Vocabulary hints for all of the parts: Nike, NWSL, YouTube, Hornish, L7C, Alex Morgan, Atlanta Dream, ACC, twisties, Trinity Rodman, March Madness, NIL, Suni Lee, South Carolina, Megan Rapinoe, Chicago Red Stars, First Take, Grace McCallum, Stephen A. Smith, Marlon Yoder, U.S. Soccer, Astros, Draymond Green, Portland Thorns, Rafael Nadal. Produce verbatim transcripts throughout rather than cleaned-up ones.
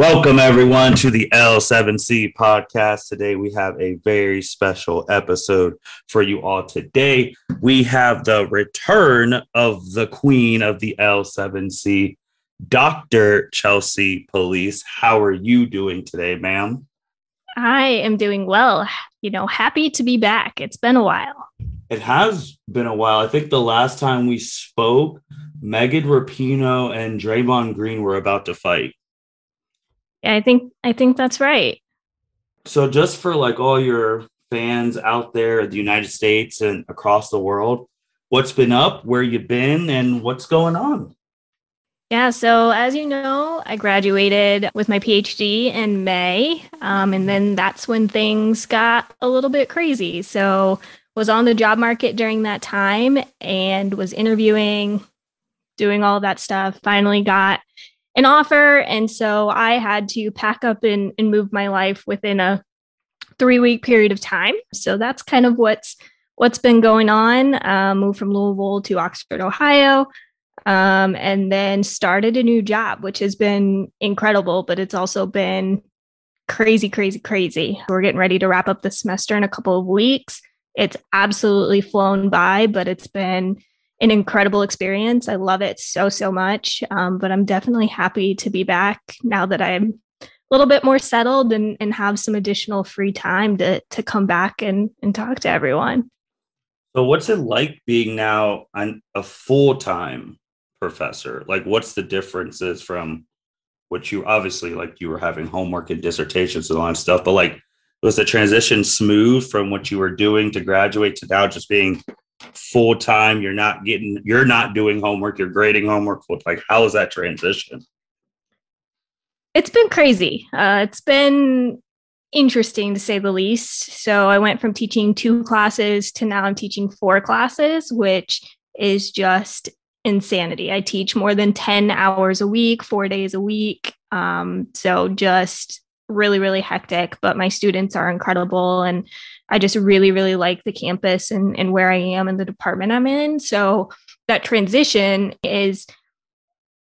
Welcome, everyone, to the L seven C podcast. Today, we have a very special episode for you all. Today, we have the return of the queen of the L seven C, Doctor Chelsea Police. How are you doing today, ma'am? I am doing well. You know, happy to be back. It's been a while. It has been a while. I think the last time we spoke, Megan Rapinoe and Draymond Green were about to fight. Yeah, I think I think that's right. So just for like all your fans out there in the United States and across the world, what's been up, where you been, and what's going on? Yeah, so as you know, I graduated with my P H D in May, um, and then that's when things got a little bit crazy. So was on the job market during that time and was interviewing, doing all that stuff, finally got an offer. And so I had to pack up and, and move my life within a three week period of time. So that's kind of what's what's been going on. Uh, moved from Louisville to Oxford, Ohio, um, and then started a new job, which has been incredible, but it's also been crazy, crazy, crazy. We're getting ready to wrap up the semester in a couple of weeks. It's absolutely flown by, but it's been an incredible experience. I love it so, so much. Um, but I'm definitely happy to be back now that I'm a little bit more settled and, and have some additional free time to to come back and, and talk to everyone. So what's it like being now an, a full-time professor? Like, what's the differences from what you obviously, like, you were having homework and dissertations and all that stuff, but like, was the transition smooth from what you were doing to graduate to now just being full time? You're not getting, you're not doing homework, you're grading homework. Like, how is that transition? It's been crazy. Uh, it's been interesting to say the least. So I went from teaching two classes to now I'm teaching four classes, which is just insanity. I teach more than ten hours a week, four days a week. Um, so just really, really hectic, but my students are incredible. And I just really, really like the campus and, and where I am and the department I'm in. So that transition is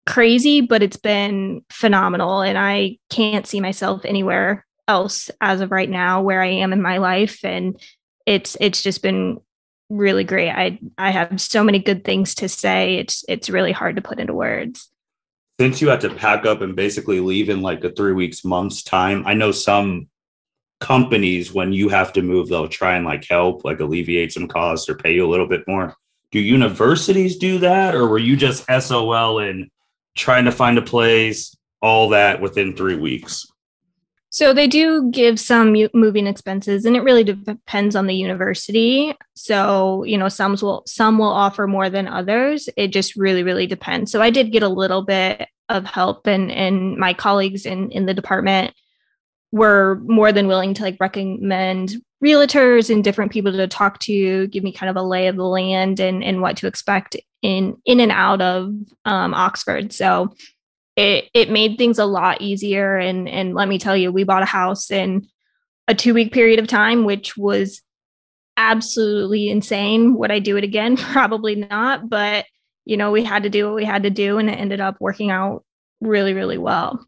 crazy, but it's been phenomenal. And I can't see myself anywhere else as of right now where I am in my life. And it's it's just been really great. I I have so many good things to say. It's it's really hard to put into words. Since you had to pack up and basically leave in like a three weeks, month's time, I know some companies, when you have to move, they'll try and like help, like alleviate some costs or pay you a little bit more. Do universities do that? Or were you just S O L and trying to find a place, all that within three weeks? So they do give some moving expenses, and it really depends on the university. So, you know, some will some will offer more than others. It just really, really depends. So I did get a little bit of help, and, and my colleagues in, in the department were more than willing to like recommend realtors and different people to talk to, give me kind of a lay of the land and, and what to expect in, in and out of um, Oxford. So It it made things a lot easier. And, and let me tell you, we bought a house in a two week period of time, which was absolutely insane. Would I do it again? Probably not. But, you know, we had to do what we had to do, and it ended up working out really, really well.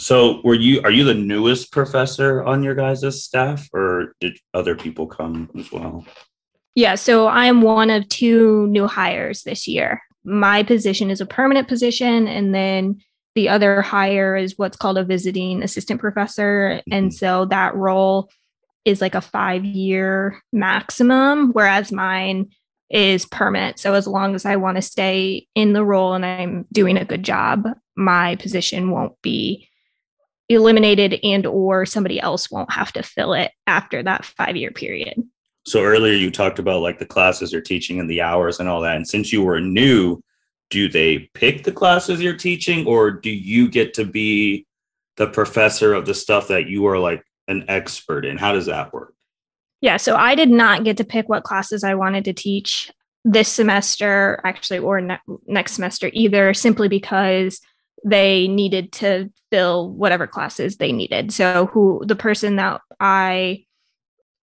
So were you, are you the newest professor on your guys' staff, or did other people come as well? Yeah. So I am one of two new hires this year. My position is a permanent position, and then the other hire is what's called a visiting assistant professor. Mm-hmm. And so that role is like a five-year maximum, whereas mine is permanent. So as long as I want to stay in the role and I'm doing a good job, my position won't be eliminated, and or somebody else won't have to fill it after that five-year period. So earlier you talked about like the classes you're teaching and the hours and all that. And since you were new, do they pick the classes you're teaching, or do you get to be the professor of the stuff that you are like an expert in? How does that work? Yeah. So I did not get to pick what classes I wanted to teach this semester, actually, or ne- next semester either, simply because they needed to fill whatever classes they needed. So who the person that I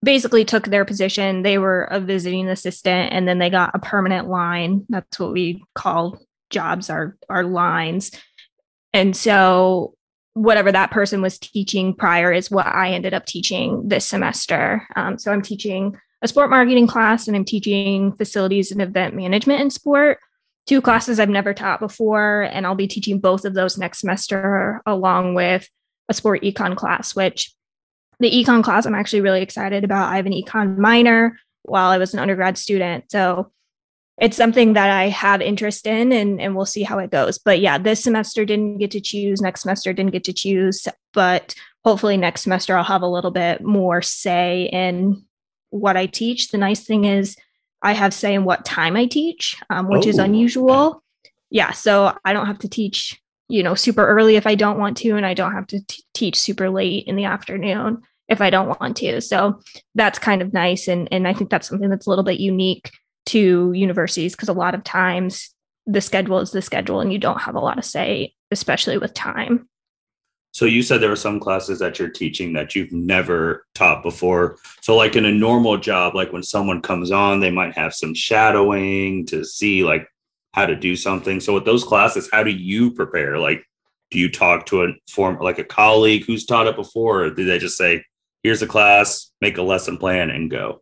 basically took their position, they were a visiting assistant, and then they got a permanent line. That's what we call jobs, our, our lines. And so whatever that person was teaching prior is what I ended up teaching this semester. Um, so I'm teaching a sport marketing class, and I'm teaching facilities and event management in sport, two classes I've never taught before. And I'll be teaching both of those next semester, along with a sport econ class, which the econ class I'm actually really excited about. I have an econ minor while I was an undergrad student. So it's something that I have interest in, and, and we'll see how it goes. But yeah, this semester didn't get to choose, next semester didn't get to choose, but hopefully next semester I'll have a little bit more say in what I teach. The nice thing is I have say in what time I teach, um, which oh. is unusual. Yeah. So I don't have to teach, you know, super early if I don't want to, and I don't have to t- teach super late in the afternoon if I don't want to. So that's kind of nice. And, and I think that's something that's a little bit unique to universities, because a lot of times the schedule is the schedule and you don't have a lot of say, especially with time. So you said there are some classes that you're teaching that you've never taught before. So like in a normal job, like when someone comes on, they might have some shadowing to see like how to do something. So with those classes, how do you prepare? Like, do you talk to a form, like a colleague who's taught it before? Or do they just say, here's a class, make a lesson plan and go?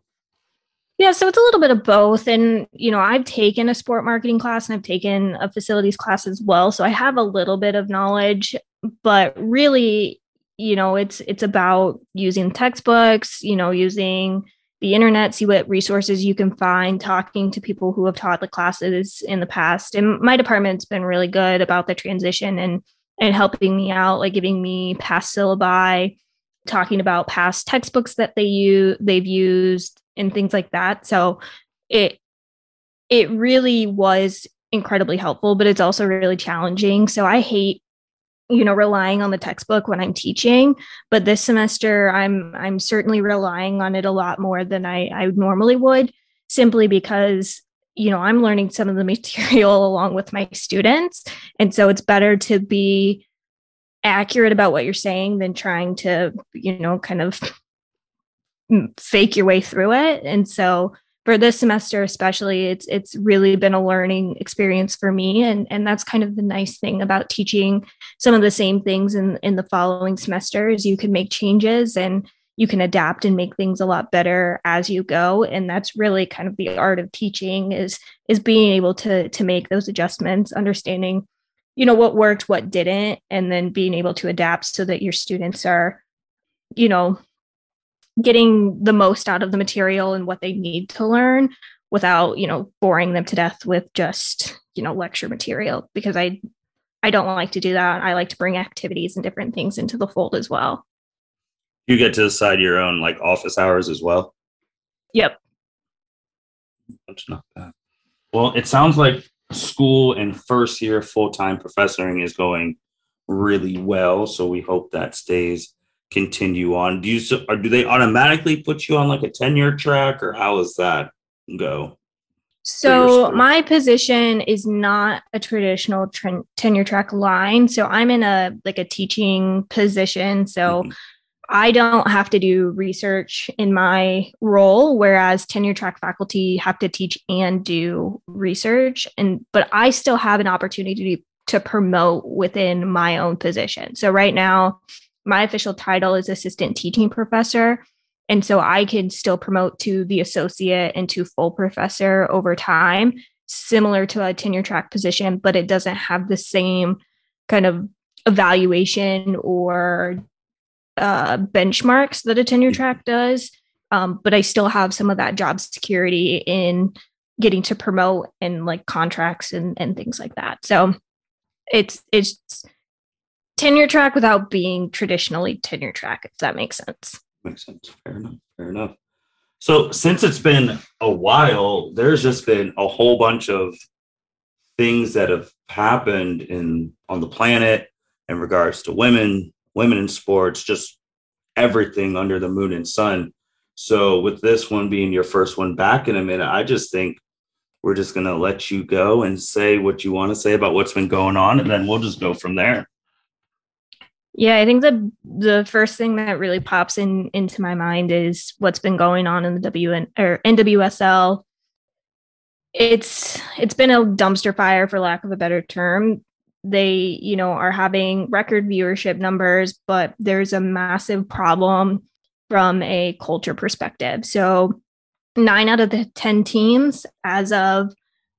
Yeah, so it's a little bit of both. And, you know, I've taken a sport marketing class and I've taken a facilities class as well. So I have a little bit of knowledge, but really, you know, it's it's about using textbooks, you know, using the internet, see what resources you can find, talking to people who have taught the classes in the past. And my department's been really good about the transition and, and helping me out, like giving me past syllabi, talking about past textbooks that they use, they've used, and things like that. So it it really was incredibly helpful, but it's also really challenging. So I hate, you know, relying on the textbook when I'm teaching, but this semester I'm I'm certainly relying on it a lot more than I, I normally would, simply because, you know, I'm learning some of the material along with my students. And so it's better to be accurate about what you're saying than trying to, you know, kind of fake your way through it. And so for this semester, especially, it's it's really been a learning experience for me. And, and that's kind of the nice thing about teaching some of the same things in, in the following semester is you can make changes and you can adapt and make things a lot better as you go. And that's really kind of the art of teaching is, is being able to, to make those adjustments, understanding, you know, what worked, what didn't, and then being able to adapt so that your students are, you know, getting the most out of the material and what they need to learn without, you know, boring them to death with just, you know, lecture material, because I, I don't like to do that. I like to bring activities and different things into the fold as well. You get to decide your own like office hours as well. Yep. That's not bad. Well, it sounds like school and first year full-time professoring is going really well. So we hope that stays continue on. Do you or do they automatically put you on like a tenure track, or how does that go? So my position is not a traditional tren- tenure track line. So I'm in a like a teaching position. So mm-hmm. I don't have to do research in my role, whereas tenure track faculty have to teach and do research. And but I still have an opportunity to promote within my own position. So right now, my official title is assistant teaching professor. And so I can still promote to the associate and to full professor over time, similar to a tenure track position, but it doesn't have the same kind of evaluation or uh, benchmarks that a tenure track does. Um, but I still have some of that job security in getting to promote and like contracts and, and things like that. So it's, it's, tenure track without being traditionally tenure track, if that makes sense. Makes sense. Fair enough. Fair enough. So since it's been a while, there's just been a whole bunch of things that have happened in on the planet in regards to women, women in sports, just everything under the moon and sun. So with this one being your first one back in a minute, I just think we're just going to let you go and say what you want to say about what's been going on, and then we'll just go from there. Yeah, I think the the first thing that really pops in into my mind is what's been going on in the W N or N W S L. It's it's been a dumpster fire, for lack of a better term, they, you know, are having record viewership numbers, but there's a massive problem from a culture perspective. So nine out of the ten teams as of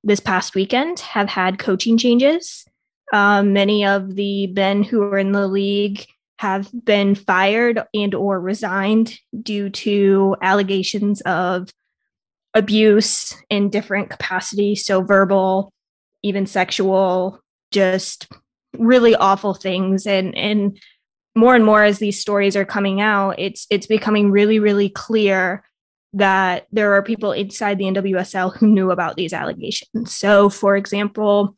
this past weekend have had coaching changes. Um, many of the men who are in the league have been fired and or resigned due to allegations of abuse in different capacities. So verbal, even sexual, just really awful things. And and more and more as these stories are coming out, it's it's becoming really, really clear that there are people inside the N W S L who knew about these allegations. So, for example,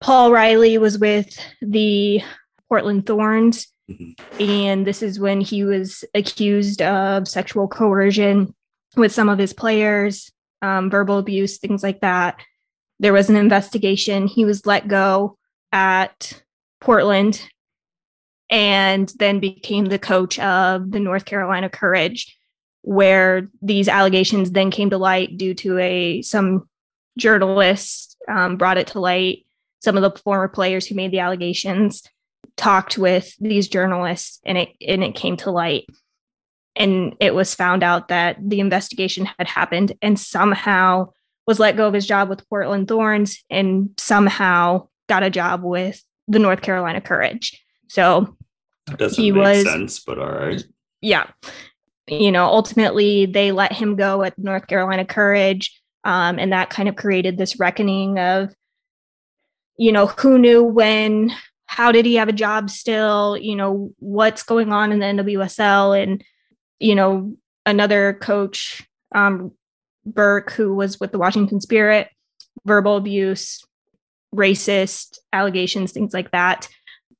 Paul Riley was with the Portland Thorns. Mm-hmm. And this is when he was accused of sexual coercion with some of his players, um, verbal abuse, things like that. There was an investigation. He was let go at Portland and then became the coach of the North Carolina Courage, where these allegations then came to light due to a some journalists um, brought it to light. Some of the former players who made the allegations talked with these journalists, and it and it came to light, and it was found out that the investigation had happened, and somehow was let go of his job with Portland Thorns and somehow got a job with the North Carolina Courage. So that doesn't he make was, sense, but all right. Yeah. You know, ultimately they let him go at North Carolina Courage. Um, and that kind of created this reckoning of, you know, who knew when. How did he have a job still? You know, what's going on in the N W S L? And, you know, another coach, um, Burke, who was with the Washington Spirit, verbal abuse, racist allegations, things like that,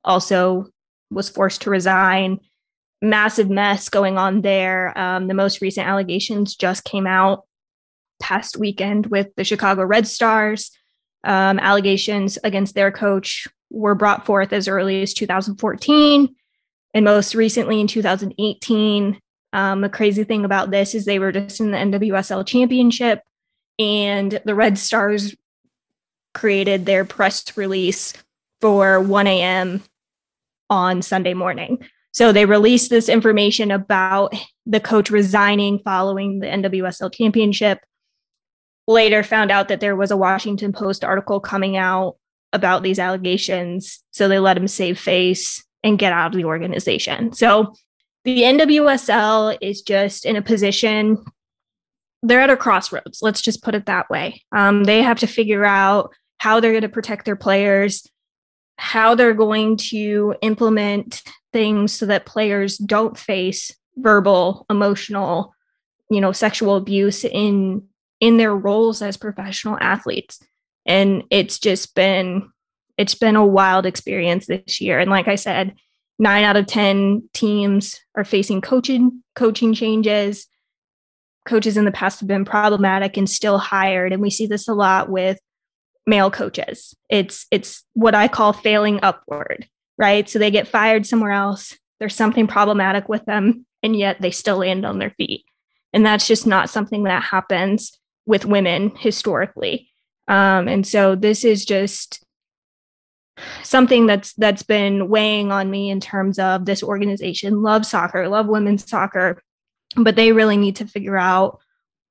also was forced to resign. Massive mess going on there. Um, the most recent allegations just came out past weekend with the Chicago Red Stars. Um, allegations against their coach were brought forth as early as two thousand fourteen. And most recently in two thousand eighteen, um, the crazy thing about this is they were just in the N W S L championship, and the Red Stars created their press release for one a.m. on Sunday morning. So they released this information about the coach resigning following the N W S L championship. Later found out that there was a Washington Post article coming out about these allegations. So they let him save face and get out of the organization. So the N W S L is just in a position, they're at a crossroads. Let's just put it that way. Um, they have to figure out how they're going to protect their players, how they're going to implement things so that players don't face verbal, emotional, you know, sexual abuse in in their roles as professional athletes. And it's just been, it's been a wild experience this year. And like I said, nine out of ten teams are facing coaching, coaching changes. Coaches in the past have been problematic and still hired. And we see this a lot with male coaches. It's, it's what I call failing upward, right? So they get fired somewhere else. There's something problematic with them, and yet they still land on their feet. And that's just not something that happens with women historically. Um, and so this is just something that's that's been weighing on me in terms of this organization. Love soccer, love women's soccer, but they really need to figure out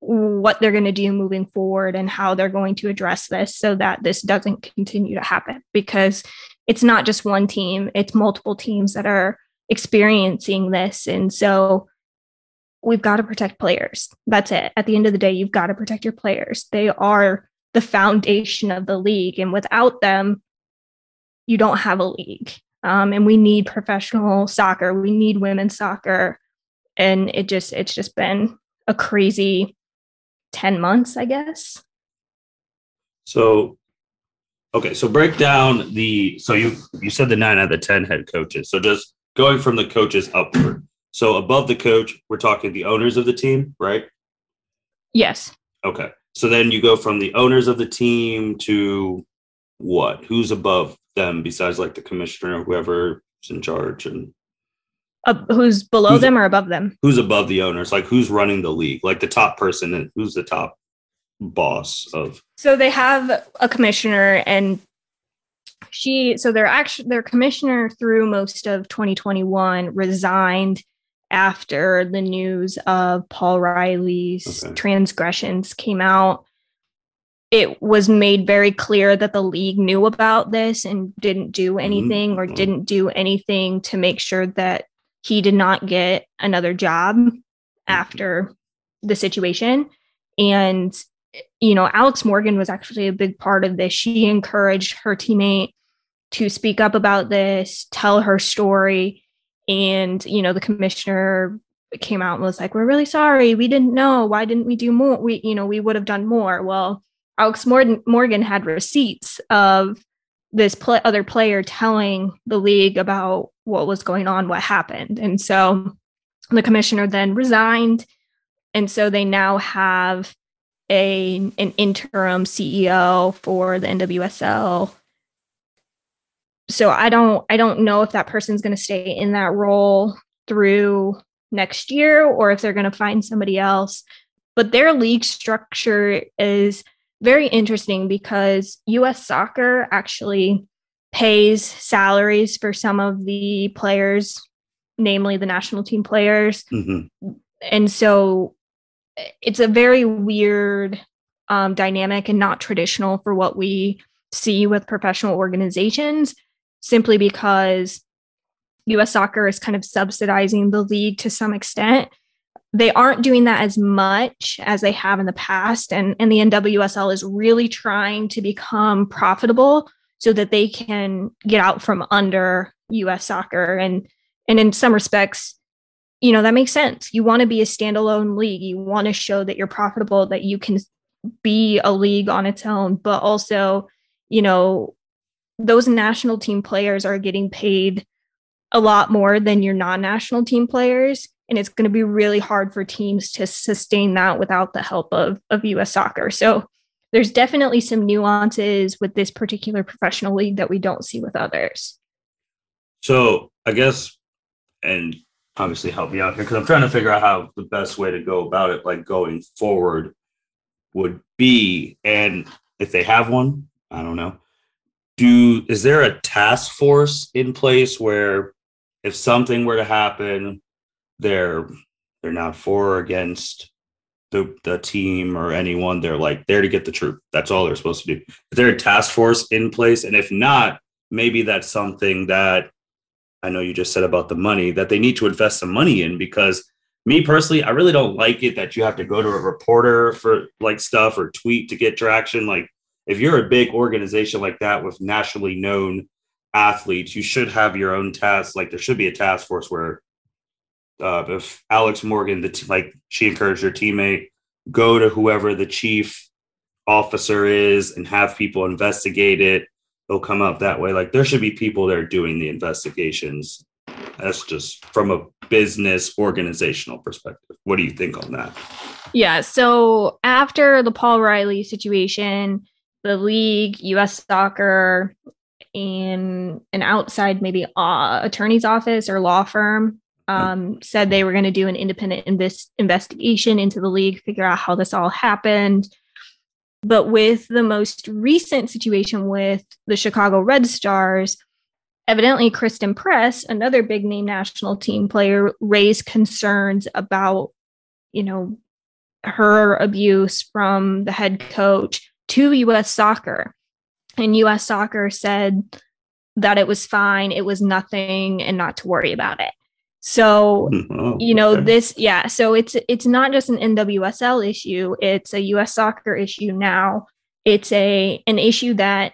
what they're going to do moving forward and how they're going to address this so that this doesn't continue to happen, because it's not just one team, it's multiple teams that are experiencing this. And so we've got to protect players. That's it. At the end of the day, you've got to protect your players. They are the foundation of the league. And without them, you don't have a league. Um, and we need professional soccer. We need women's soccer. And it just, it's just been a crazy ten months, I guess. So, okay. So break down the, so you, you said the nine out of the ten head coaches. So just going from the coaches upward. So above the coach, we're talking the owners of the team, right? Yes. Okay. So then you go from the owners of the team to what? Who's above them besides like the commissioner or whoever's in charge? And uh, who's below who's, them or above them? Who's above the owners? Like who's running the league? Like the top person, and who's the top boss of? So they have a commissioner, and she, so their actually their commissioner through most of twenty twenty-one resigned after the news of Paul Riley's okay. transgressions came out. It was made very clear that the league knew about this and didn't do anything mm-hmm. or didn't do anything to make sure that he did not get another job mm-hmm. after the situation. And, you know, Alex Morgan was actually a big part of this. She encouraged her teammate to speak up about this, tell her story. And, you know, the commissioner came out and was like, we're really sorry. We didn't know. Why didn't we do more? We, you know, we would have done more. Well, Alex Morgan, Morgan had receipts of this pl- other player telling the league about what was going on, what happened. And so the commissioner then resigned. And so they now have a an interim C E O for the N W S L. So I don't I don't know if that person's going to stay in that role through next year or if they're going to find somebody else. But their league structure is very interesting because U S Soccer actually pays salaries for some of the players, namely the national team players. Mm-hmm. And so it's a very weird um, dynamic and not traditional for what we see with professional organizations, simply because U S Soccer is kind of subsidizing the league to some extent. They aren't doing that as much as they have in the past. And, and the N W S L is really trying to become profitable so that they can get out from under U S Soccer. And, and in some respects, you know, that makes sense. You want to be a standalone league. You want to show that you're profitable, that you can be a league on its own. But also, you know, those national team players are getting paid a lot more than your non-national team players. And it's going to be really hard for teams to sustain that without the help of, of U S Soccer. So there's definitely some nuances with this particular professional league that we don't see with others. So I guess, and obviously help me out here because I'm trying to figure out how the best way to go about it, like going forward would be, and if they have one, I don't know. Do, is there a task force in place where if something were to happen, they're, they're not for or against the, the team or anyone. They're like there to get the truth. That's all they're supposed to do. Is there a task force in place? And if not, maybe that's something that, I know you just said about the money that they need to invest some money in, because me personally, I really don't like it that you have to go to a reporter for like stuff or tweet to get traction. Like if you're a big organization like that with nationally known athletes, you should have your own tasks. Like there should be a task force where uh, if Alex Morgan, the t- like she encouraged her teammate, go to whoever the chief officer is and have people investigate it. They'll come up that way. Like there should be people that are doing the investigations. That's just from a business organizational perspective. What do you think on that? Yeah. So after the Paul Riley situation, the league, U S Soccer, and an outside maybe uh, attorney's office or law firm um, said they were going to do an independent invest- investigation into the league, figure out how this all happened. But with the most recent situation with the Chicago Red Stars, evidently Kristen Press, another big name national team player, raised concerns about, you know, her abuse from the head coach to U S Soccer. And U S Soccer said that it was fine, it was nothing, and not to worry about it. So, oh, you know, okay. this, yeah, so it's it's not just an N W S L issue, it's a U S Soccer issue now. It's a an issue that,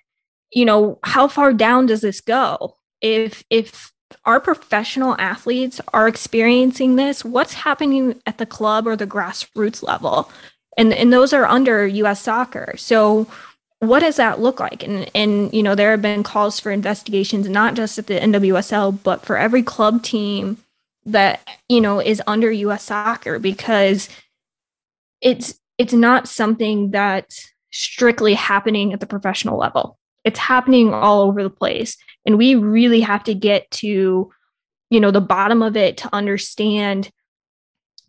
you know, how far down does this go? If if our professional athletes are experiencing this, what's happening at the club or the grassroots level? And and those are under U S Soccer. So what does that look like? And, and you know, there have been calls for investigations, not just at the N W S L, but for every club team that, you know, is under U S Soccer, because it's it's not something that's strictly happening at the professional level. It's happening all over the place. And we really have to get to, you know, the bottom of it to understand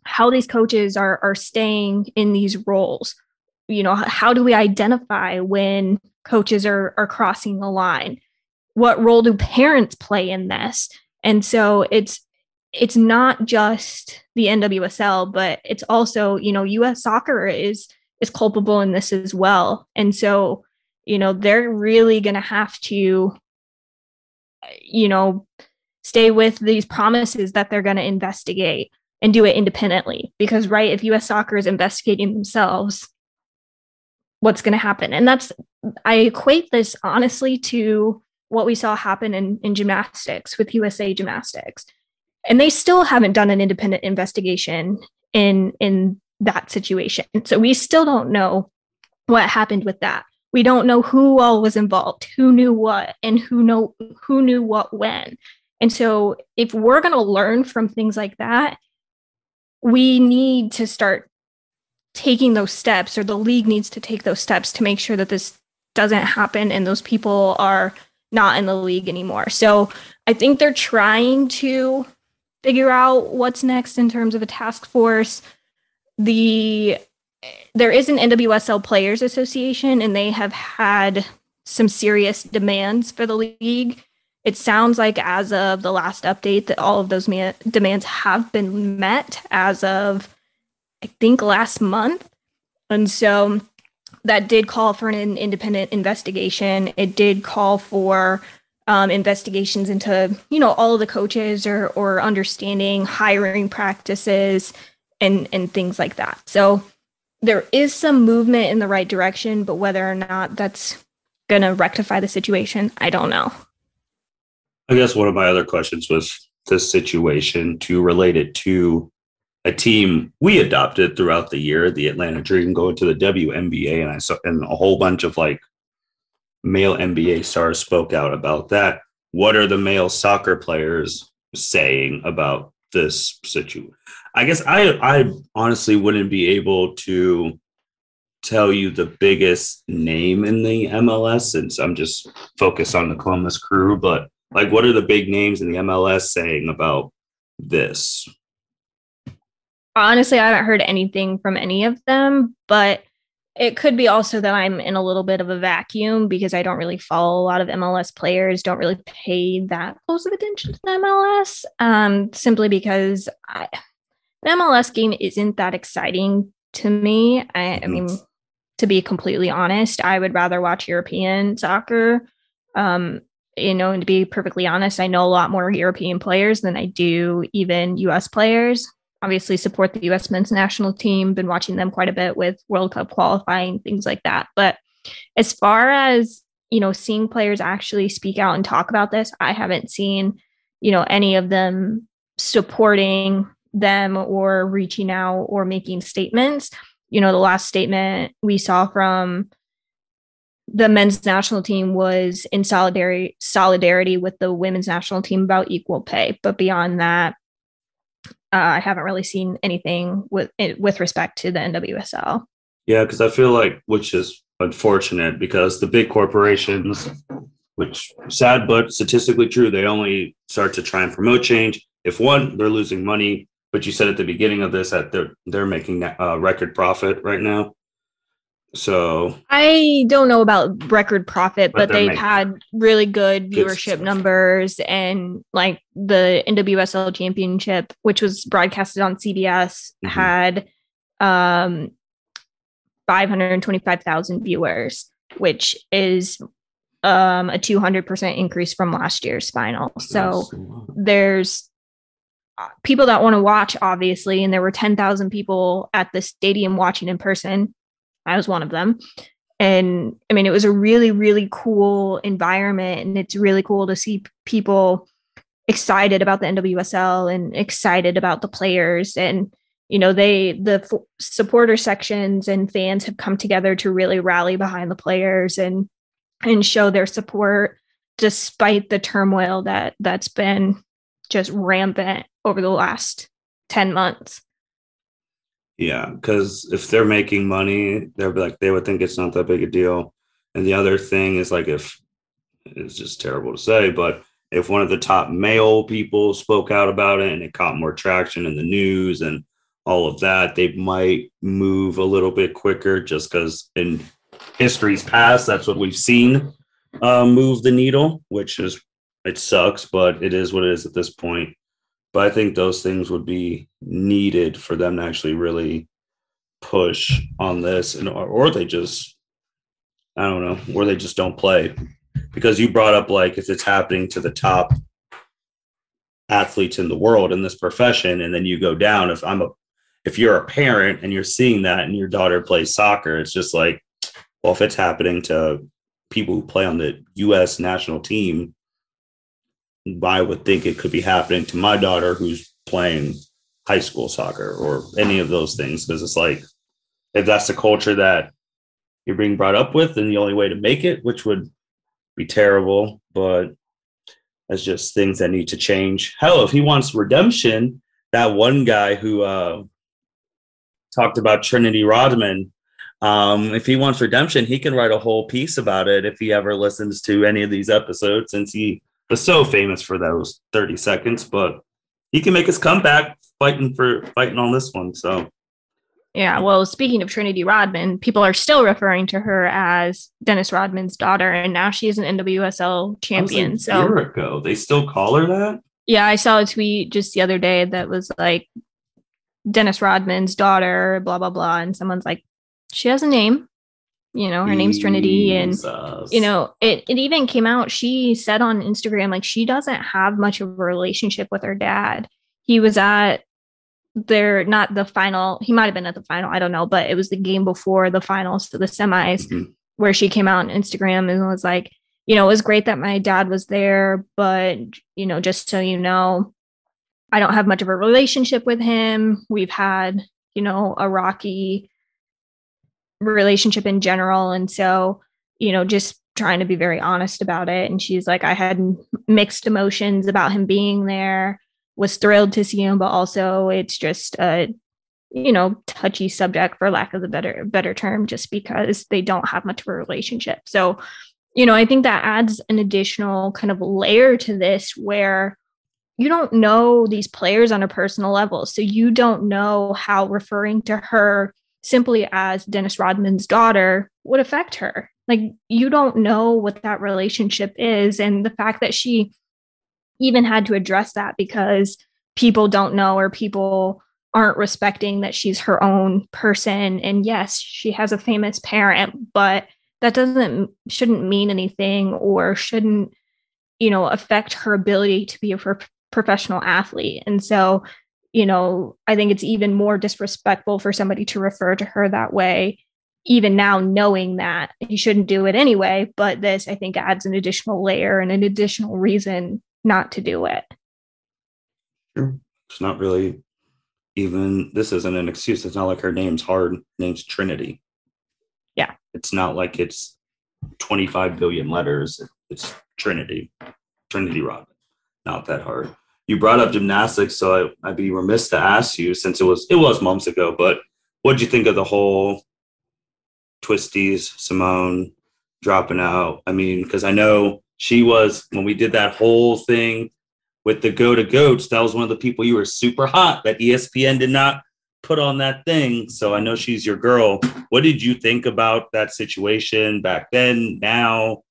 how these coaches are are staying in these roles. You know, how do we identify when coaches are are crossing the line? what role do parents play in this? And so it's it's not just the N W S L, but it's also, you know, U S Soccer is is culpable in this as well. And so, you know, they're really going to have to, you know, stay with these promises that they're going to investigate and do it independently. Because, right, if U S Soccer is investigating themselves, what's going to happen? And that's, I equate this honestly to what we saw happen in, in gymnastics with U S A Gymnastics. And they still haven't done an independent investigation in, in that situation. So we still don't know what happened with that. We don't know who all was involved, who knew what, and who know who knew what when. And so if we're going to learn from things like that, we need to start taking those steps, or the league needs to take those steps to make sure that this doesn't happen and those people are not in the league anymore. So I think they're trying to figure out what's next in terms of a task force. The there is an N W S L Players Association, and they have had some serious demands for the league. It sounds like as of the last update that all of those man- demands have been met as of, I think, last month. And so that did call for an independent investigation. It did call for um, investigations into, you know, all of the coaches or or understanding hiring practices and and things like that. So there is some movement in the right direction, but whether or not that's going to rectify the situation, I don't know. I guess one of my other questions was this situation to relate it to a team we adopted throughout the year, the Atlanta Dream, going to the W N B A. And I saw, and a whole bunch of like male N B A stars spoke out about that. What are the male soccer players saying about this situation? I guess I, I honestly wouldn't be able to tell you the biggest name in the M L S, since I'm just focused on the Columbus Crew. But like, what are the big names in the M L S saying about this? Honestly, I haven't heard anything from any of them, but it could be also that I'm in a little bit of a vacuum because I don't really follow a lot of M L S players, don't really pay that close of attention to the M L S, um, simply because I, an M L S game isn't that exciting to me. I, I mean, to be completely honest, I would rather watch European soccer. Um, you know, and to be perfectly honest, I know a lot more European players than I do even U S players. Obviously support the U S men's national team, been watching them quite a bit with World Cup qualifying, things like that. But as far as, you know, seeing players actually speak out and talk about this, I haven't seen, you know, any of them supporting them or reaching out or making statements. You know, the last statement we saw from the men's national team was in solidarity, solidarity with the women's national team about equal pay. But beyond that, Uh, I haven't really seen anything with with respect to the N W S L. Yeah, because I feel like, which is unfortunate, because the big corporations, which sad but statistically true, they only start to try and promote change if, one, they're losing money. But you said at the beginning of this that they're they're making a uh, record profit right now. So I don't know about record profit, but, but they've making. had really good viewership good numbers, and like the N W S L championship, which was broadcasted on C B S, mm-hmm. had um, five hundred twenty-five thousand viewers, which is um, a two hundred percent increase from last year's final. So there's people that want to watch, obviously, and there were ten thousand people at the stadium watching in person. I was one of them. And I mean, it was a really, really cool environment. And it's really cool to see p- people excited about the N W S L and excited about the players. And, you know, they, the f- supporter sections and fans have come together to really rally behind the players and, and show their support despite the turmoil that that's been just rampant over the last ten months. Yeah, because if they're making money, they'll be like, they would think it's not that big a deal. And the other thing is, like, if it's just terrible to say, but if one of the top male people spoke out about it and it caught more traction in the news and all of that, they might move a little bit quicker just because in history's past, that's what we've seen. um, move the needle, which is, it sucks, but it is what it is at this point. But I think those things would be needed for them to actually really push on this, and or, or they just, I don't know, or they just don't play. Because you brought up, like, if it's happening to the top athletes in the world in this profession, and then you go down, if I'm a, if you're a parent and you're seeing that and your daughter plays soccer, it's just like, well, if it's happening to people who play on the U S national team, I would think it could be happening to my daughter who's playing high school soccer or any of those things. Because it's like, if that's the culture that you're being brought up with, and the only way to make it, which would be terrible, but that's just things that need to change. Hell, if he wants redemption, that one guy who uh, talked about Trinity Rodman, um, if he wants redemption, he can write a whole piece about it if he ever listens to any of these episodes, since he was so famous for those thirty seconds. But he can make his comeback fighting for fighting on this one. So, yeah. Well, speaking of Trinity Rodman, people are still referring to her as Dennis Rodman's daughter, and now she is an N W S L champion. That was a year so ago, they still call her that. Yeah, I saw a tweet just the other day that was like Dennis Rodman's daughter, blah blah blah, and someone's like, she has a name, you know, her Jesus. name's Trinity, and you know, it it even came out. She said on Instagram, like, she doesn't have much of a relationship with her dad. He was at They're not the final. He might have been at the final. I don't know. But it was the game before the finals to the semis, mm-hmm. where she came out on Instagram and was like, you know, it was great that my dad was there. But, you know, just so you know, I don't have much of a relationship with him. We've had, you know, a rocky relationship in general. And so, you know, just trying to be very honest about it. And she's like, I had mixed emotions about him being there. Was thrilled to see him, but also it's just a, you know, touchy subject, for lack of a better better term, just because they don't have much of a relationship. So, you know, I think that adds an additional kind of layer to this where you don't know these players on a personal level. So you don't know how referring to her simply as Dennis Rodman's daughter would affect her. Like, you don't know what that relationship is. And the fact that she even had to address that because people don't know, or people aren't respecting that she's her own person. And yes, she has a famous parent, but that doesn't, shouldn't mean anything, or shouldn't, you know, affect her ability to be a pro- professional athlete. And so, you know, I think it's even more disrespectful for somebody to refer to her that way, even now knowing that you shouldn't do it anyway. But this, I think, adds an additional layer and an additional reason not to do it. Sure. It's not really even, this isn't an excuse. It's not like her name's hard. Her name's Trinity. Yeah. It's not like it's twenty-five billion letters. It's Trinity. Trinity Rodman. Not that hard. You brought up gymnastics, so I, I'd be remiss to ask you, since it was, it was months ago, but what did you think of the whole twisties, Simone dropping out? I mean, because I know she was, when we did that whole thing with the go to goats, that was one of the people you were super hot that E S P N did not put on that thing. So I know she's your girl. What did you think about that situation back then, now,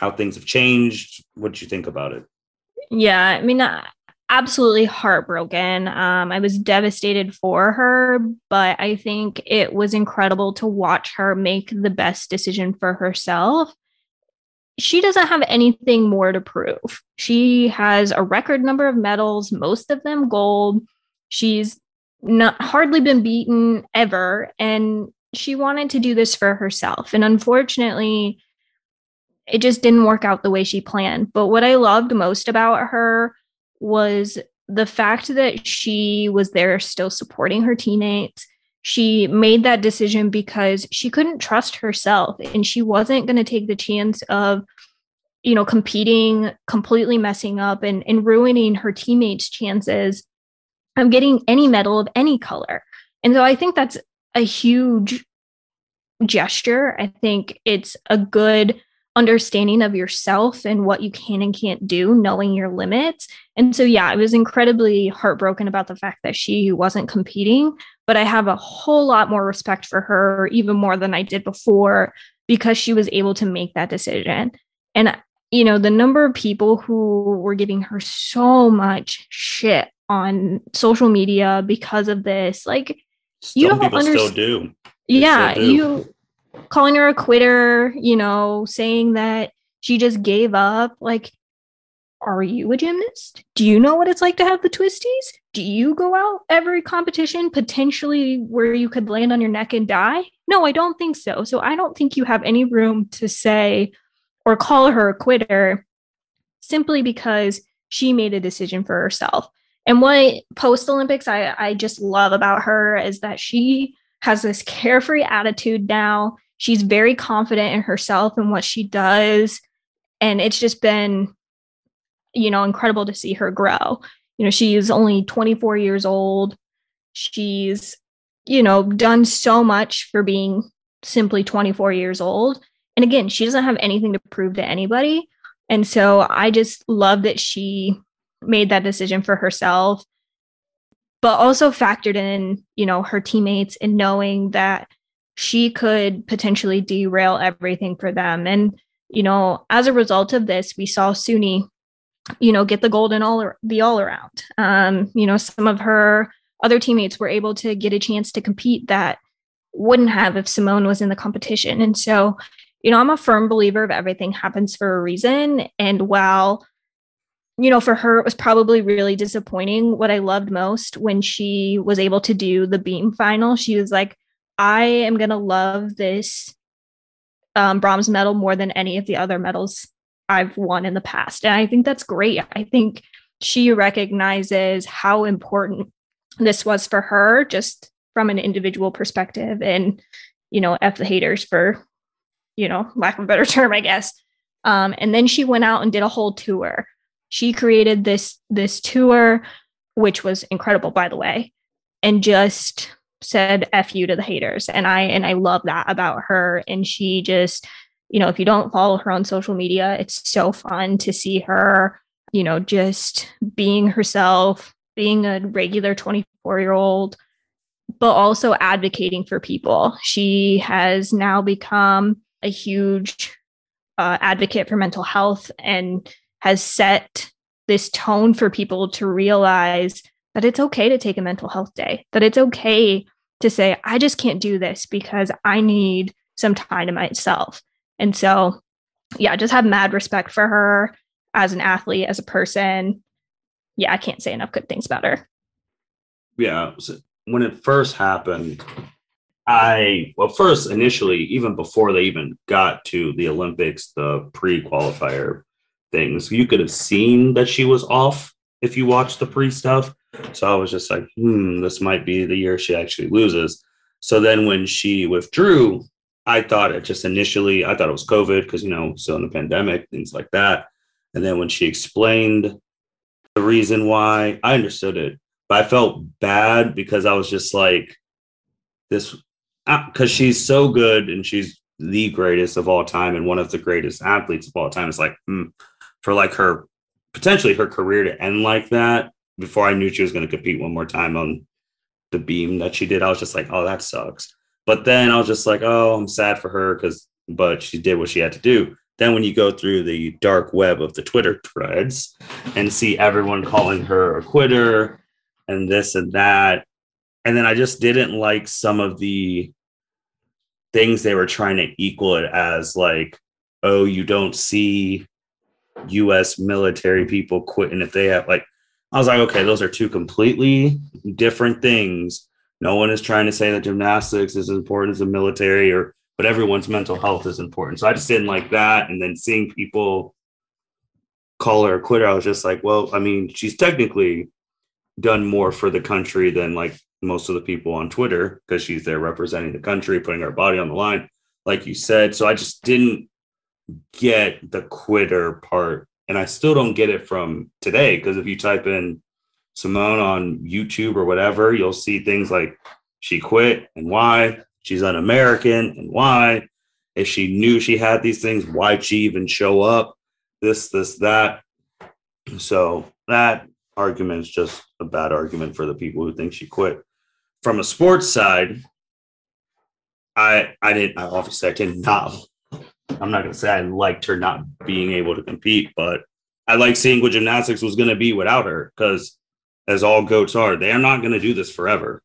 how things have changed? What did you think about it? Yeah, I mean, absolutely heartbroken. Um, I was devastated for her, but I think it was incredible to watch her make the best decision for herself. She doesn't have anything more to prove. She has a record number of medals, most of them gold. She's not hardly been beaten ever. And she wanted to do this for herself. And unfortunately, it just didn't work out the way she planned. But what I loved most about her was the fact that she was there still supporting her teammates. She made that decision because she couldn't trust herself, and she wasn't going to take the chance of, you know, competing, completely messing up and, and ruining her teammates' chances of getting any medal of any color. And so I think that's a huge gesture. I think it's a good understanding of yourself and what you can and can't do, knowing your limits. And so, yeah, I was incredibly heartbroken about the fact that she wasn't competing, but I have a whole lot more respect for her, even more than I did before, because she was able to make that decision. And, you know, the number of people who were giving her so much shit on social media because of this, like, you don't understand. Still do. Yeah, still do. You calling her a quitter, you know, saying that she just gave up. Like, are you a gymnast? Do you know what it's like to have the twisties? Do you go out every competition potentially where you could land on your neck and die? No, I don't think so. So I don't think you have any room to say or call her a quitter simply because she made a decision for herself. And what post-Olympics I, I just love about her is that she has this carefree attitude now. She's very confident in herself and what she does. And it's just been, you know, incredible to see her grow. You know, she is only twenty-four years old. She's, you know, done so much for being simply twenty-four years old. And again, she doesn't have anything to prove to anybody. And so I just love that she made that decision for herself, but also factored in, you know, her teammates and knowing that she could potentially derail everything for them. And, you know, as a result of this, we saw Suni, you know, get the gold in all the all around. Um, you know, some of her other teammates were able to get a chance to compete that wouldn't have if Simone was in the competition. And so, you know, I'm a firm believer of everything happens for a reason. And while, you know, for her, it was probably really disappointing. What I loved most when she was able to do the beam final, she was like, I am going to love this um, bronze medal more than any of the other medals I've won in the past. And I think that's great. I think she recognizes how important this was for her, just from an individual perspective. And, you know, F the haters for, you know, lack of a better term, I guess. Um, and then she went out and did a whole tour. She created this this tour, which was incredible, by the way, and just said F you to the haters. And I and I love that about her. And she just, you know, if you don't follow her on social media, it's so fun to see her, you know, just being herself, being a regular twenty-four-year-old, but also advocating for people. She has now become a huge uh, advocate for mental health and has set this tone for people to realize that it's okay to take a mental health day, that it's okay to say, I just can't do this because I need some time to myself. And so, yeah, just have mad respect for her as an athlete, as a person. Yeah, I can't say enough good things about her. Yeah. When it first happened, I, well, first, initially, even before they even got to the Olympics, the pre-qualifier things, you could have seen that she was off if you watched the pre stuff. So I was just like, hmm, this might be the year she actually loses. So then when she withdrew, I thought it just initially, I thought it was COVID because, you know, still in the pandemic, things like that. And then when she explained the reason why, I understood it, but I felt bad because I was just like, this, because she's so good and she's the greatest of all time and one of the greatest athletes of all time. It's like, hmm. For like her, potentially her career to end like that, before I knew she was going to compete one more time on the beam that she did, I was just like, oh, that sucks. But then I was just like, oh, I'm sad for her because, but she did what she had to do. Then when you go through the dark web of the Twitter threads and see everyone calling her a quitter and this and that. And then I just didn't like some of the things they were trying to equal it as, like, oh, you don't see U S military people quitting if they have, like, I was like, okay, those are two completely different things. No one is trying to say that gymnastics is as important as the military, or, but everyone's mental health is important. So I just didn't like that. And then seeing people call her a quitter, I was just like, well, I mean, she's technically done more for the country than like most of the people on Twitter, because she's there representing the country, putting her body on the line, like you said. So I just didn't get the quitter part, and I still don't get it from today, because if you type in Simone on YouTube or whatever, you'll see things like she quit and why, she's un-American and why, if she knew she had these things, why'd she even show up, this this that. So that argument is just a bad argument for the people who think she quit. From a sports side, I I didn't I obviously I did not I'm not going to say I liked her not being able to compete, but I like seeing what gymnastics was going to be without her, because as all goats are, they are not going to do this forever.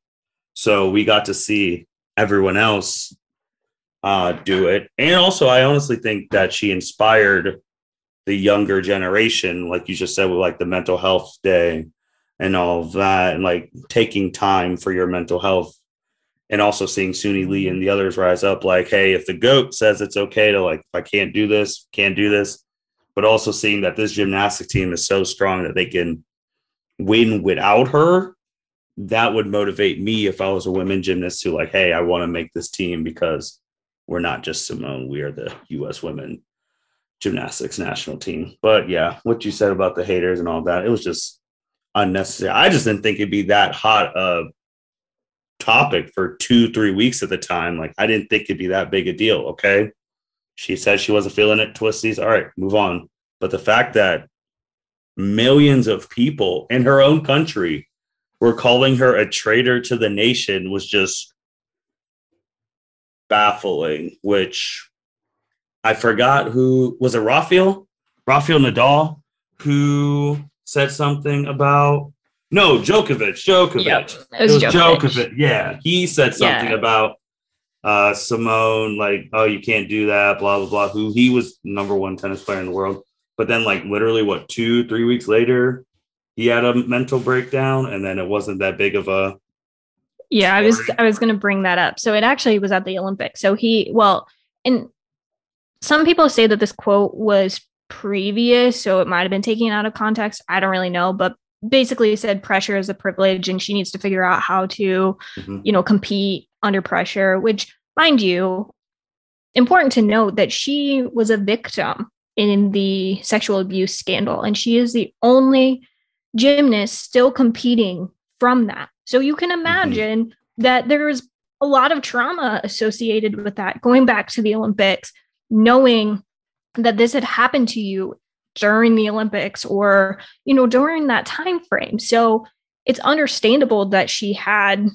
So we got to see everyone else uh, do it. And also, I honestly think that she inspired the younger generation, like you just said, with like the mental health day and all that, and like taking time for your mental health. And also seeing Suni Lee and the others rise up, like, hey, if the GOAT says it's okay to, like, if I can't do this, can't do this. But also seeing that this gymnastic team is so strong that they can win without her, that would motivate me if I was a women gymnast to, like, hey, I want to make this team, because we're not just Simone. We are the U S women gymnastics national team. But, yeah, what you said about the haters and all that, it was just unnecessary. I just didn't think it'd be that hot of topic for two, three weeks at the time. Like, I didn't think it'd be that big a deal. Okay. She said she wasn't feeling it, twisties. All right, move on. But the fact that millions of people in her own country were calling her a traitor to the nation was just baffling, which I forgot who was it. Rafael, Rafael Nadal, who said something about, No, Djokovic, Djokovic. Yep, it was, it was Djokovic. Djokovic. Yeah, he said something yeah. about uh, Simone, like, oh, you can't do that, blah, blah, blah. Who he was number one tennis player in the world. But then, like, literally, what, two, three weeks later, he had a mental breakdown, and then it wasn't that big of a... Yeah, story. I was I was going to bring that up. So it actually was at the Olympics. So he, well, and some people say that this quote was previous, so it might have been taken out of context. I don't really know, but basically said pressure is a privilege and she needs to figure out how to, mm-hmm. you know, compete under pressure, which, mind you, important to note that she was a victim in the sexual abuse scandal. And she is the only gymnast still competing from that. So you can imagine mm-hmm. that there is a lot of trauma associated with that, going back to the Olympics, knowing that this had happened to you during the Olympics, or, you know, during that time frame. So it's understandable that she had,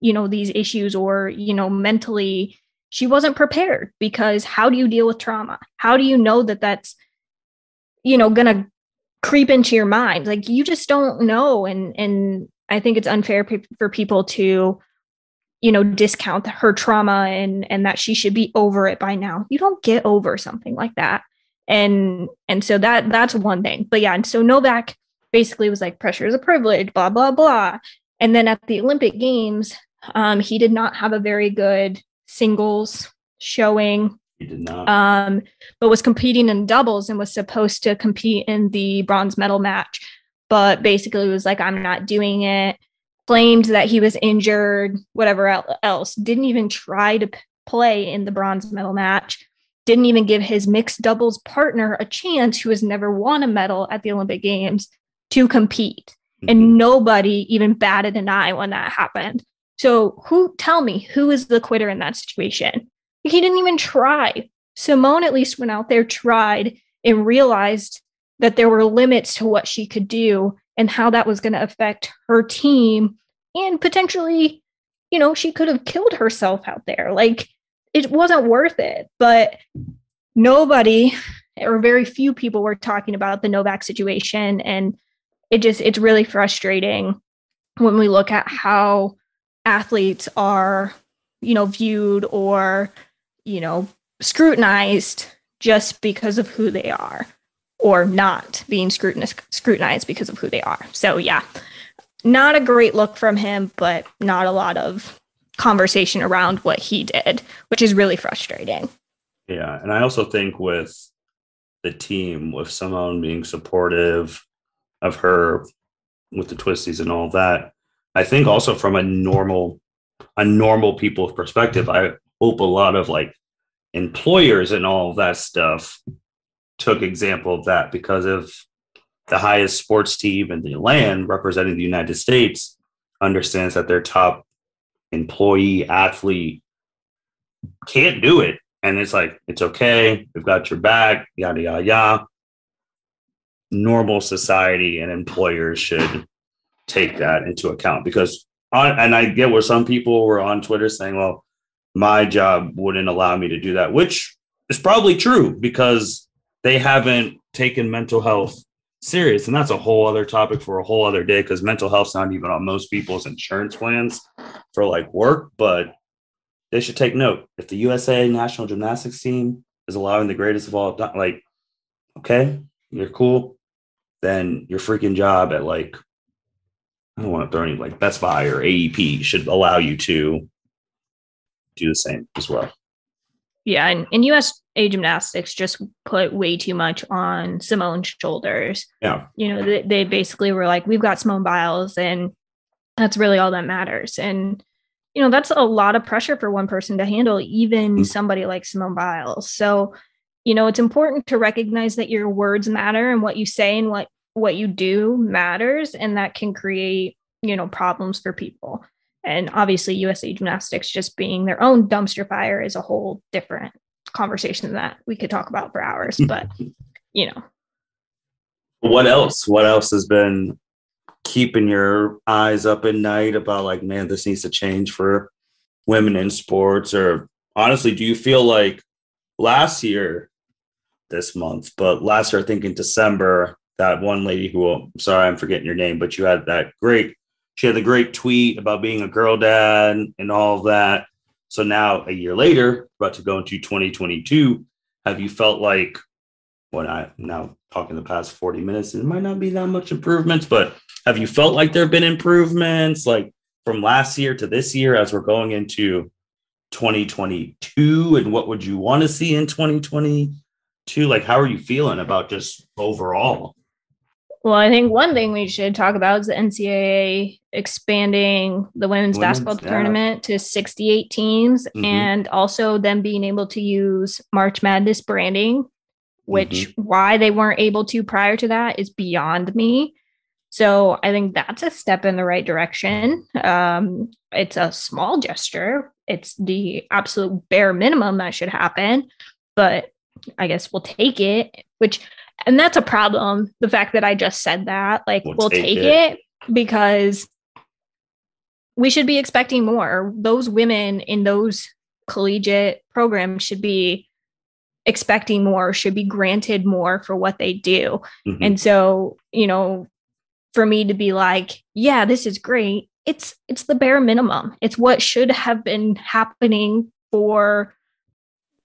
you know, these issues, or, you know, mentally she wasn't prepared, because how do you deal with trauma? How do you know that that's, you know, gonna creep into your mind? Like, you just don't know. And and I think it's unfair p- for people to, you know, discount her trauma and and that she should be over it by now. You don't get over something like that. And and so that that's one thing. But yeah, and so Novak basically was like, pressure is a privilege, blah, blah, blah. And then at the Olympic Games, um, he did not have a very good singles showing. He did not. Um, but was competing in doubles and was supposed to compete in the bronze medal match. But basically was like, I'm not doing it. Blamed that he was injured, whatever else. Didn't even try to p- play in the bronze medal match. Didn't even give his mixed doubles partner a chance, who has never won a medal at the Olympic Games, to compete. Mm-hmm. And nobody even batted an eye when that happened. So who, tell me, who is the quitter in that situation? He didn't even try. Simone at least went out there, tried, and realized that there were limits to what she could do and how that was going to affect her team. And potentially, you know, she could have killed herself out there. Like, it wasn't worth it, but nobody, or very few people, were talking about the Novak situation. And it just, it's really frustrating when we look at how athletes are, you know, viewed or, you know, scrutinized just because of who they are, or not being scrutinized, scrutinized because of who they are. So yeah, not a great look from him, but not a lot of conversation around what he did, which is really frustrating. Yeah, and I also think with the team, with Simone being supportive of her with the twisties and all that, I think also from a normal a normal people's perspective, I hope a lot of like employers and all that stuff took example of that, because if the highest sports team in the land representing the United States understands that their top employee, athlete can't do it, and it's like, it's okay, we've got your back, yada yada yada. Normal society and employers should take that into account, because on, and I get where some people were on Twitter saying, well, my job wouldn't allow me to do that, which It's probably true because they haven't taken mental health serious. And that's a whole other topic for a whole other day because mental health's not even on most people's insurance plans for like work. But they should take note. If the U S A national gymnastics team is allowing the greatest of all, like, okay, you're cool. Then your freaking job at like, I don't want to throw any like Best Buy or A E P should allow you to do the same as well. Yeah, and, and U S A Gymnastics just put way too much on Simone's shoulders. Yeah. You know, they, they basically were like, we've got Simone Biles, and that's really all that matters. And, you know, that's a lot of pressure for one person to handle, even mm-hmm. somebody like Simone Biles. So, you know, it's important to recognize that your words matter and what you say and what, what you do matters, and that can create, you know, problems for people. And obviously U S A Gymnastics just being their own dumpster fire is a whole different conversation that we could talk about for hours, but you know. What else? What else has been keeping your eyes up at night about like, man, this needs to change for women in sports? Or honestly, do you feel like last year, this month, but last year, I think in December, that one lady who, I'm sorry, I'm forgetting your name, but you had that great She had the great tweet about being a girl dad and all of that. So now a year later, about to go into twenty twenty-two, have you felt like, when I'm now talking the past forty minutes, it might not be that much improvements, but have you felt like there have been improvements like from last year to this year as we're going into twenty twenty-two? And what would you want to see in twenty twenty-two? Like, how are you feeling about just overall? Well, I think one thing we should talk about is the N C double A expanding the women's, women's basketball yeah. tournament to sixty-eight teams mm-hmm. and also them being able to use March Madness branding, which mm-hmm. why they weren't able to prior to that is beyond me. So I think that's a step in the right direction. Um, it's a small gesture. It's the absolute bare minimum that should happen, but I guess we'll take it, which... And that's a problem. The fact that I just said that, like, we'll, we'll take, take it. it because we should be expecting more. Those women in those collegiate programs should be expecting more, should be granted more for what they do. Mm-hmm. And so, you know, for me to be like, yeah, this is great. It's, it's the bare minimum. It's what should have been happening for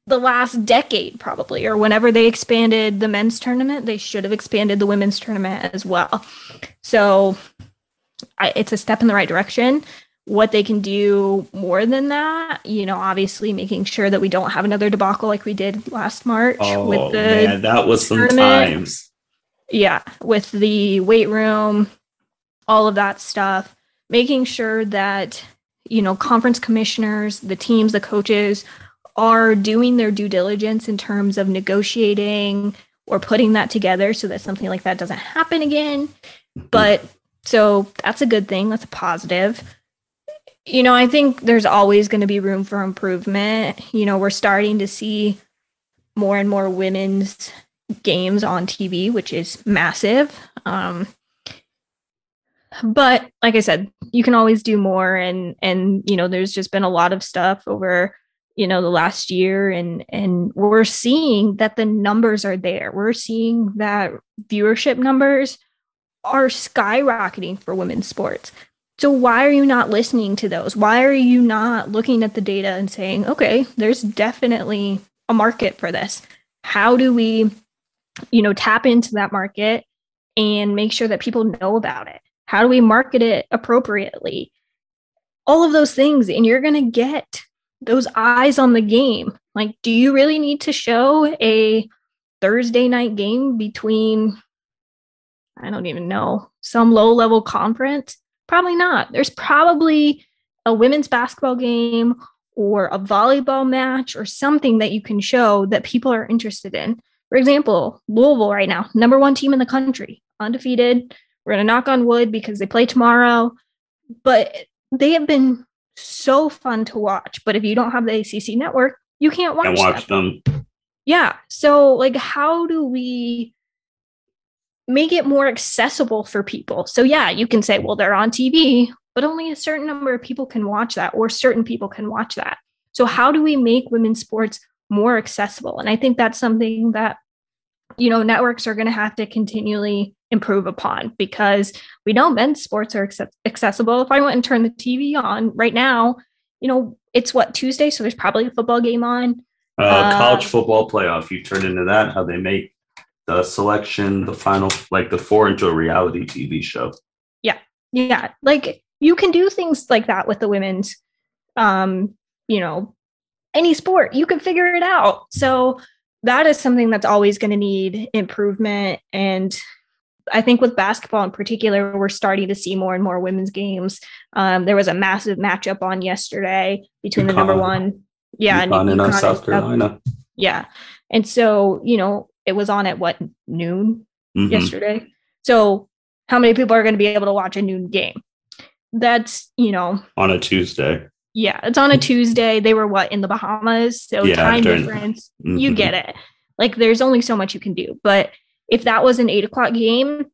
the last decade, probably, or whenever they expanded the men's tournament, they should have expanded the women's tournament as well. So I, it's a step in the right direction. What they can do more than that, you know, obviously making sure that we don't have another debacle like we did last March. Oh, with the man, that was some times. Yeah, with the weight room, all of that stuff, making sure that, you know, conference commissioners, the teams, the coaches, are doing their due diligence in terms of negotiating or putting that together so that something like that doesn't happen again. But so that's a good thing. That's a positive. You know, I think there's always going to be room for improvement. You know, we're starting to see more and more women's games on T V, which is massive. Um, but like I said, you can always do more. And, and, you know, there's just been a lot of stuff over, you know, the last year, and and we're seeing that the numbers are there. We're seeing that viewership numbers are skyrocketing for women's sports. So why are you not listening to those? Why are you not looking at the data and saying, okay, there's definitely a market for this. How do we, you know, tap into that market and make sure that people know about it? How do we market it appropriately? All of those things, and you're going to get those eyes on the game. Like, do you really need to show a Thursday night game between, I don't even know, some low-level conference? Probably not. There's probably a women's basketball game or a volleyball match or something that you can show that people are interested in. For example, Louisville right now, number one team in the country, undefeated. We're going to knock on wood because they play tomorrow. But they have been so fun to watch, but if you don't have the A C C network, you can't watch, watch them. them. Yeah. So like, how do we make it more accessible for people? So yeah, you can say, well, they're on T V, but only a certain number of people can watch that, or certain people can watch that. So how do we make women's sports more accessible. And I think that's something that, you know, networks are going to have to continually improve upon, because we know men's sports are ac- accessible. If I went and turned the T V on right now, you know, it's what, Tuesday, so there's probably a football game on. Uh, uh, college football playoff. You turn into that, how they make the selection, the final, like the four into a reality T V show. Yeah. Yeah. Like you can do things like that with the women's, um, you know, any sport, you can figure it out. So that is something that's always going to need improvement. And I think with basketball in particular, we're starting to see more and more women's games. Um, there was a massive matchup on yesterday between UConn, the number one. Yeah. UConn and, and South Carolina. Up. Yeah. And so, you know, it was on at what, noon mm-hmm. yesterday. So how many people are going to be able to watch a noon game? That's, you know, on a Tuesday. Yeah. It's on a Tuesday. They were what, in the Bahamas. So yeah, time during, difference, mm-hmm. you get it. Like there's only so much you can do, but if that was an eight o'clock game,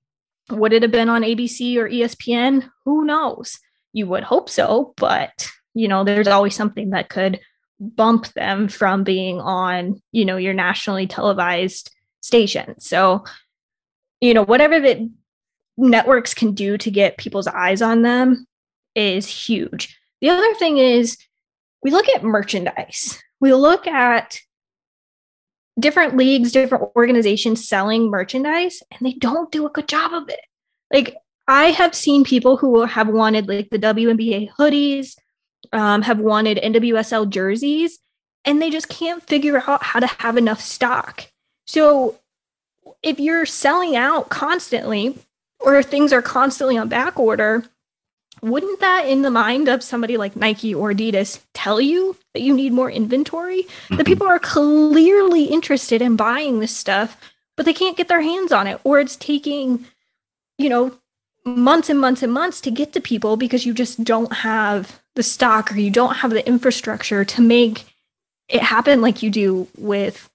would it have been on A B C or E S P N? Who knows? You would hope so, but you know, there's always something that could bump them from being on, you know, your nationally televised station. So, you know, whatever that networks can do to get people's eyes on them is huge. The other thing is we look at merchandise. We look at different leagues, different organizations selling merchandise, and they don't do a good job of it. Like I have seen people who have wanted like the W N B A hoodies, um, have wanted N W S L jerseys, and they just can't figure out how to have enough stock. So if you're selling out constantly or things are constantly on back order, wouldn't that in the mind of somebody like Nike or Adidas tell you that you need more inventory? Mm-hmm. The people are clearly interested in buying this stuff, but they can't get their hands on it, or it's taking, you know, months and months and months to get to people because you just don't have the stock or you don't have the infrastructure to make it happen like you do with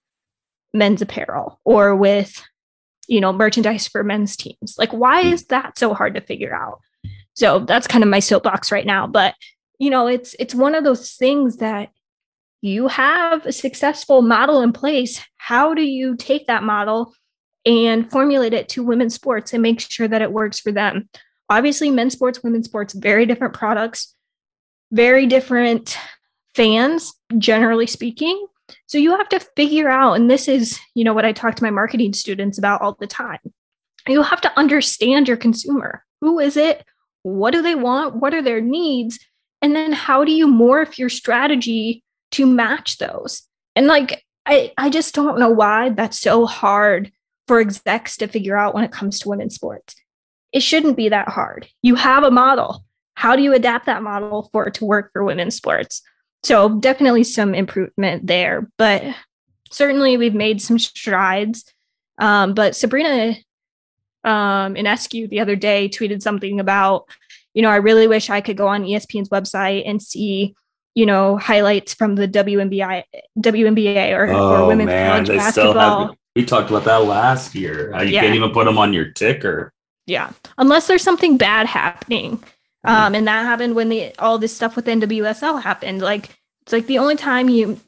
men's apparel or with, you know, merchandise for men's teams. Like, why is that so hard to figure out? So that's kind of my soapbox right now. But, you know, it's it's one of those things that you have a successful model in place. How do you take that model and formulate it to women's sports and make sure that it works for them? Obviously, men's sports, women's sports, very different products, very different fans, generally speaking. So you have to figure out, and this is, you know, what I talk to my marketing students about all the time. You have to understand your consumer. Who is it? What do they want? What are their needs? And then how do you morph your strategy to match those? And like, I, I just don't know why that's so hard for execs to figure out when it comes to women's sports. It shouldn't be that hard. You have a model. How do you adapt that model for it to work for women's sports? So definitely some improvement there, but certainly we've made some strides. Um, but Sabrina Um, and Eskew the other day tweeted something about, you know, I really wish I could go on E S P N's website and see, you know, highlights from the W N B A or, oh, or women's man, college they basketball. Still have, we talked about that last year. How you yeah. can't even put them on your ticker. Yeah. Unless there's something bad happening. Mm-hmm. Um, and that happened when the, all this stuff with N W S L happened. Like, it's like the only time you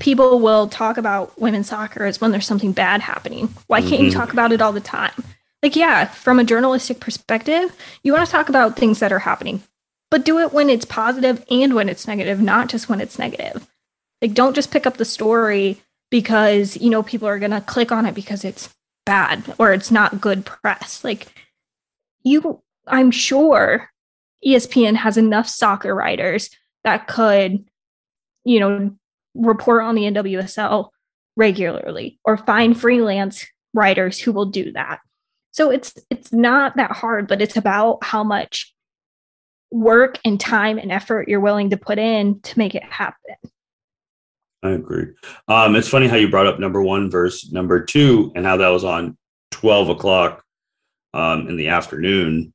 people will talk about women's soccer is when there's something bad happening. Why can't mm-hmm. you talk about it all the time? Like, yeah, from a journalistic perspective, you want to talk about things that are happening, but do it when it's positive and when it's negative, not just when it's negative. Like, don't just pick up the story because, you know, people are going to click on it because it's bad or it's not good press. Like, you, I'm sure E S P N has enough soccer writers that could, you know, report on the N W S L regularly or find freelance writers who will do that. So it's it's not that hard, but it's about how much work and time and effort you're willing to put in to make it happen. I agree. Um, it's funny how you brought up number one versus number two and how that was on twelve o'clock um, in the afternoon.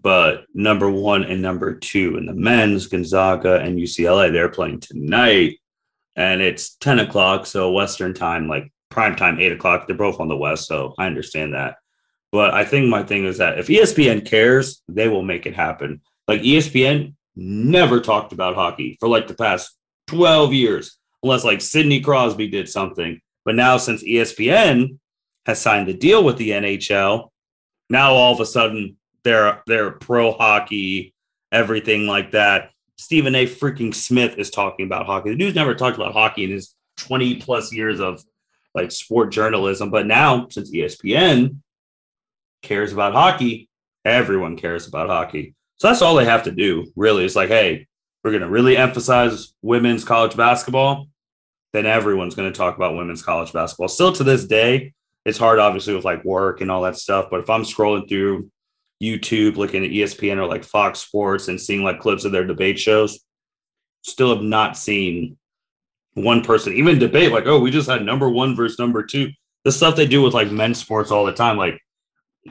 But number one and number two in the men's, Gonzaga and U C L A, they're playing tonight. And it's ten o'clock, so Western time, like prime time, eight o'clock. They're both on the West, so I understand that. But I think my thing is that if E S P N cares, they will make it happen. Like E S P N never talked about hockey for like the past twelve years. unless like Sidney Crosby did something. But now since E S P N has signed the deal with the N H L, now all of a sudden they're, they're pro hockey, everything like that. Stephen A. freaking Smith is talking about hockey. The dude's never talked about hockey in his twenty plus years of like sport journalism. But now since E S P N cares about hockey, everyone cares about hockey. So that's all they have to do, really. It's like, hey, we're going to really emphasize women's college basketball. Then everyone's going to talk about women's college basketball. Still to this day, it's hard, obviously, with like work and all that stuff. But if I'm scrolling through YouTube, looking at E S P N or like Fox Sports and seeing like clips of their debate shows, still have not seen one person even debate like, oh, we just had number one versus number two. The stuff they do with like men's sports all the time. Like,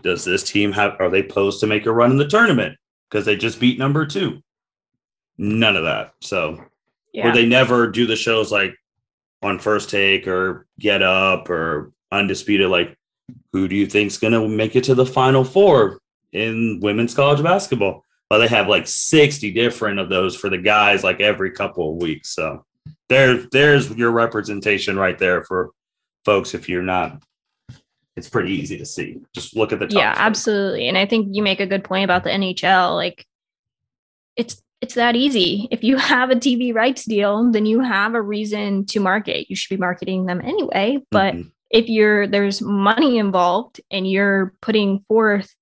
does this team have, are they posed to make a run in the tournament because they just beat number two? None of that. So, yeah. Or they never do the shows like on First Take or Get Up or Undisputed. Like, who do you think's going to make it to the Final Four in women's college basketball? Well, they have like sixty different of those for the guys, like every couple of weeks. So there, there's your representation right there for folks. If you're not, it's pretty easy to see. Just look at the top. Yeah, side. Absolutely. And I think you make a good point about the N H L. Like, it's, it's that easy. If you have a T V rights deal, then you have a reason to market. You should be marketing them anyway. But mm-hmm. if you're, there's money involved and you're putting forth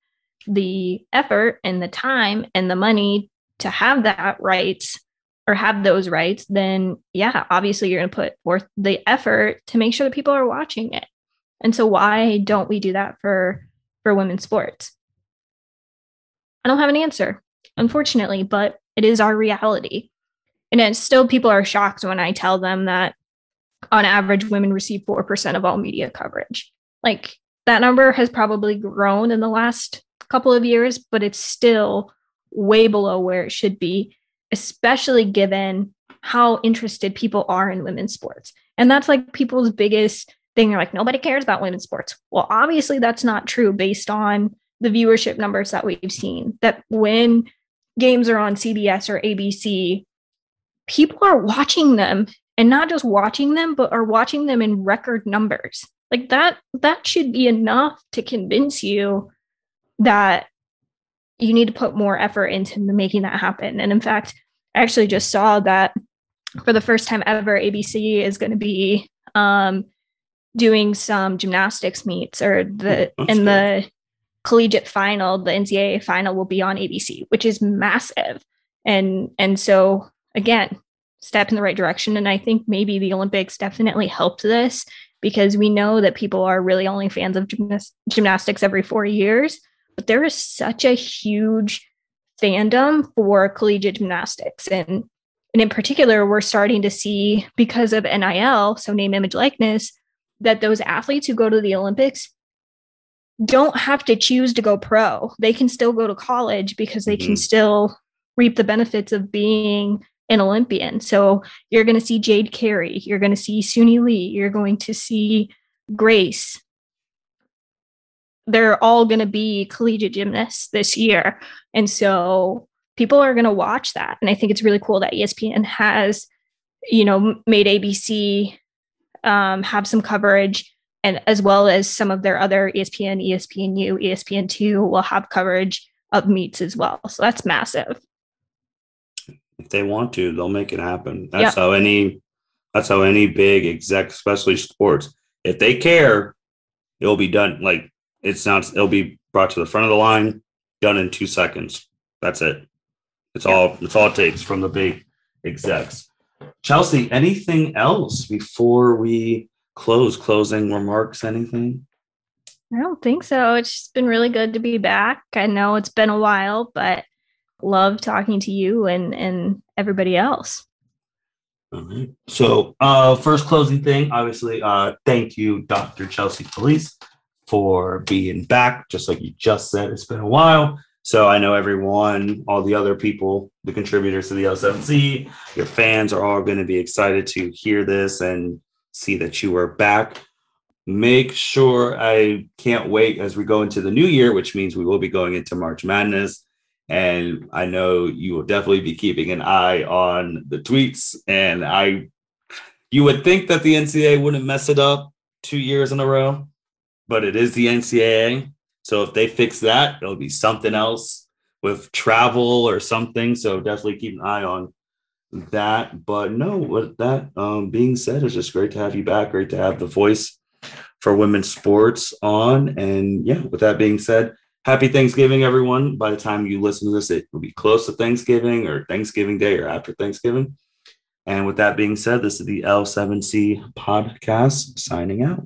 the effort and the time and the money to have that rights or have those rights, then yeah, obviously you're going to put forth the effort to make sure that people are watching it. And so why don't we do that for, for women's sports? I don't have an answer, unfortunately, but it is our reality. And it's still, people are shocked when I tell them that on average, women receive four percent of all media coverage. Like, that number has probably grown in the last couple of years, but it's still way below where it should be, especially given how interested people are in women's sports. And that's like people's biggest thing. They're like, nobody cares about women's sports. Well, obviously that's not true based on the viewership numbers that we've seen, that when games are on C B S or A B C, people are watching them, and not just watching them, but are watching them in record numbers. Like, that, that should be enough to convince you that you need to put more effort into making that happen. And in fact, I actually just saw that for the first time ever, A B C is going to be um, doing some gymnastics meets, or the, oh, and cool. the collegiate final, the N C double A final will be on A B C, which is massive. And, and so again, step in the right direction. And I think maybe the Olympics definitely helped this, because we know that people are really only fans of gymnast- gymnastics every four years. But there is such a huge fandom for collegiate gymnastics. And, and in particular, we're starting to see, because of N I L, so name, image, likeness, that those athletes who go to the Olympics don't have to choose to go pro. They can still go to college because they mm-hmm. can still reap the benefits of being an Olympian. So you're going to see Jade Carey. You're going to see Suni Lee. You're going to see Grace. They're all going to be collegiate gymnasts this year. And so people are going to watch that. And I think it's really cool that E S P N has, you know, made A B C um, have some coverage, and as well as some of their other E S P N, E S P N U, E S P N two will have coverage of meets as well. So that's massive. If they want to, they'll make it happen. That's yep. how any, that's how any big exec, especially sports, if they care, it'll be done. Like, It's not, it'll be brought to the front of the line, done in two seconds. That's it. It's all, it's all it takes from the big execs. Chelsea, anything else before we close? Closing remarks, anything? I don't think so. It's just been really good to be back. I know it's been a while, but love talking to you and, and everybody else. All right. So uh, first closing thing, obviously, uh, thank you, Doctor Chelsea Police, for being back. Just like you just said, it's been a while. So I know everyone, all the other people, the contributors to the L seven C, your fans are all going to be excited to hear this and see that you are back. Make sure, I can't wait as we go into the new year, which means we will be going into March Madness. And I know you will definitely be keeping an eye on the tweets. And I You would think that the N C double A wouldn't mess it up two years in a row, but it is the N C double A. So if they fix that, it'll be something else with travel or something. So definitely keep an eye on that. But no, with that um, being said, it's just great to have you back. Great to have the voice for women's sports on. And yeah, with that being said, happy Thanksgiving, everyone. By the time you listen to this, it will be close to Thanksgiving or Thanksgiving Day or after Thanksgiving. And with that being said, this is the L seven C podcast signing out.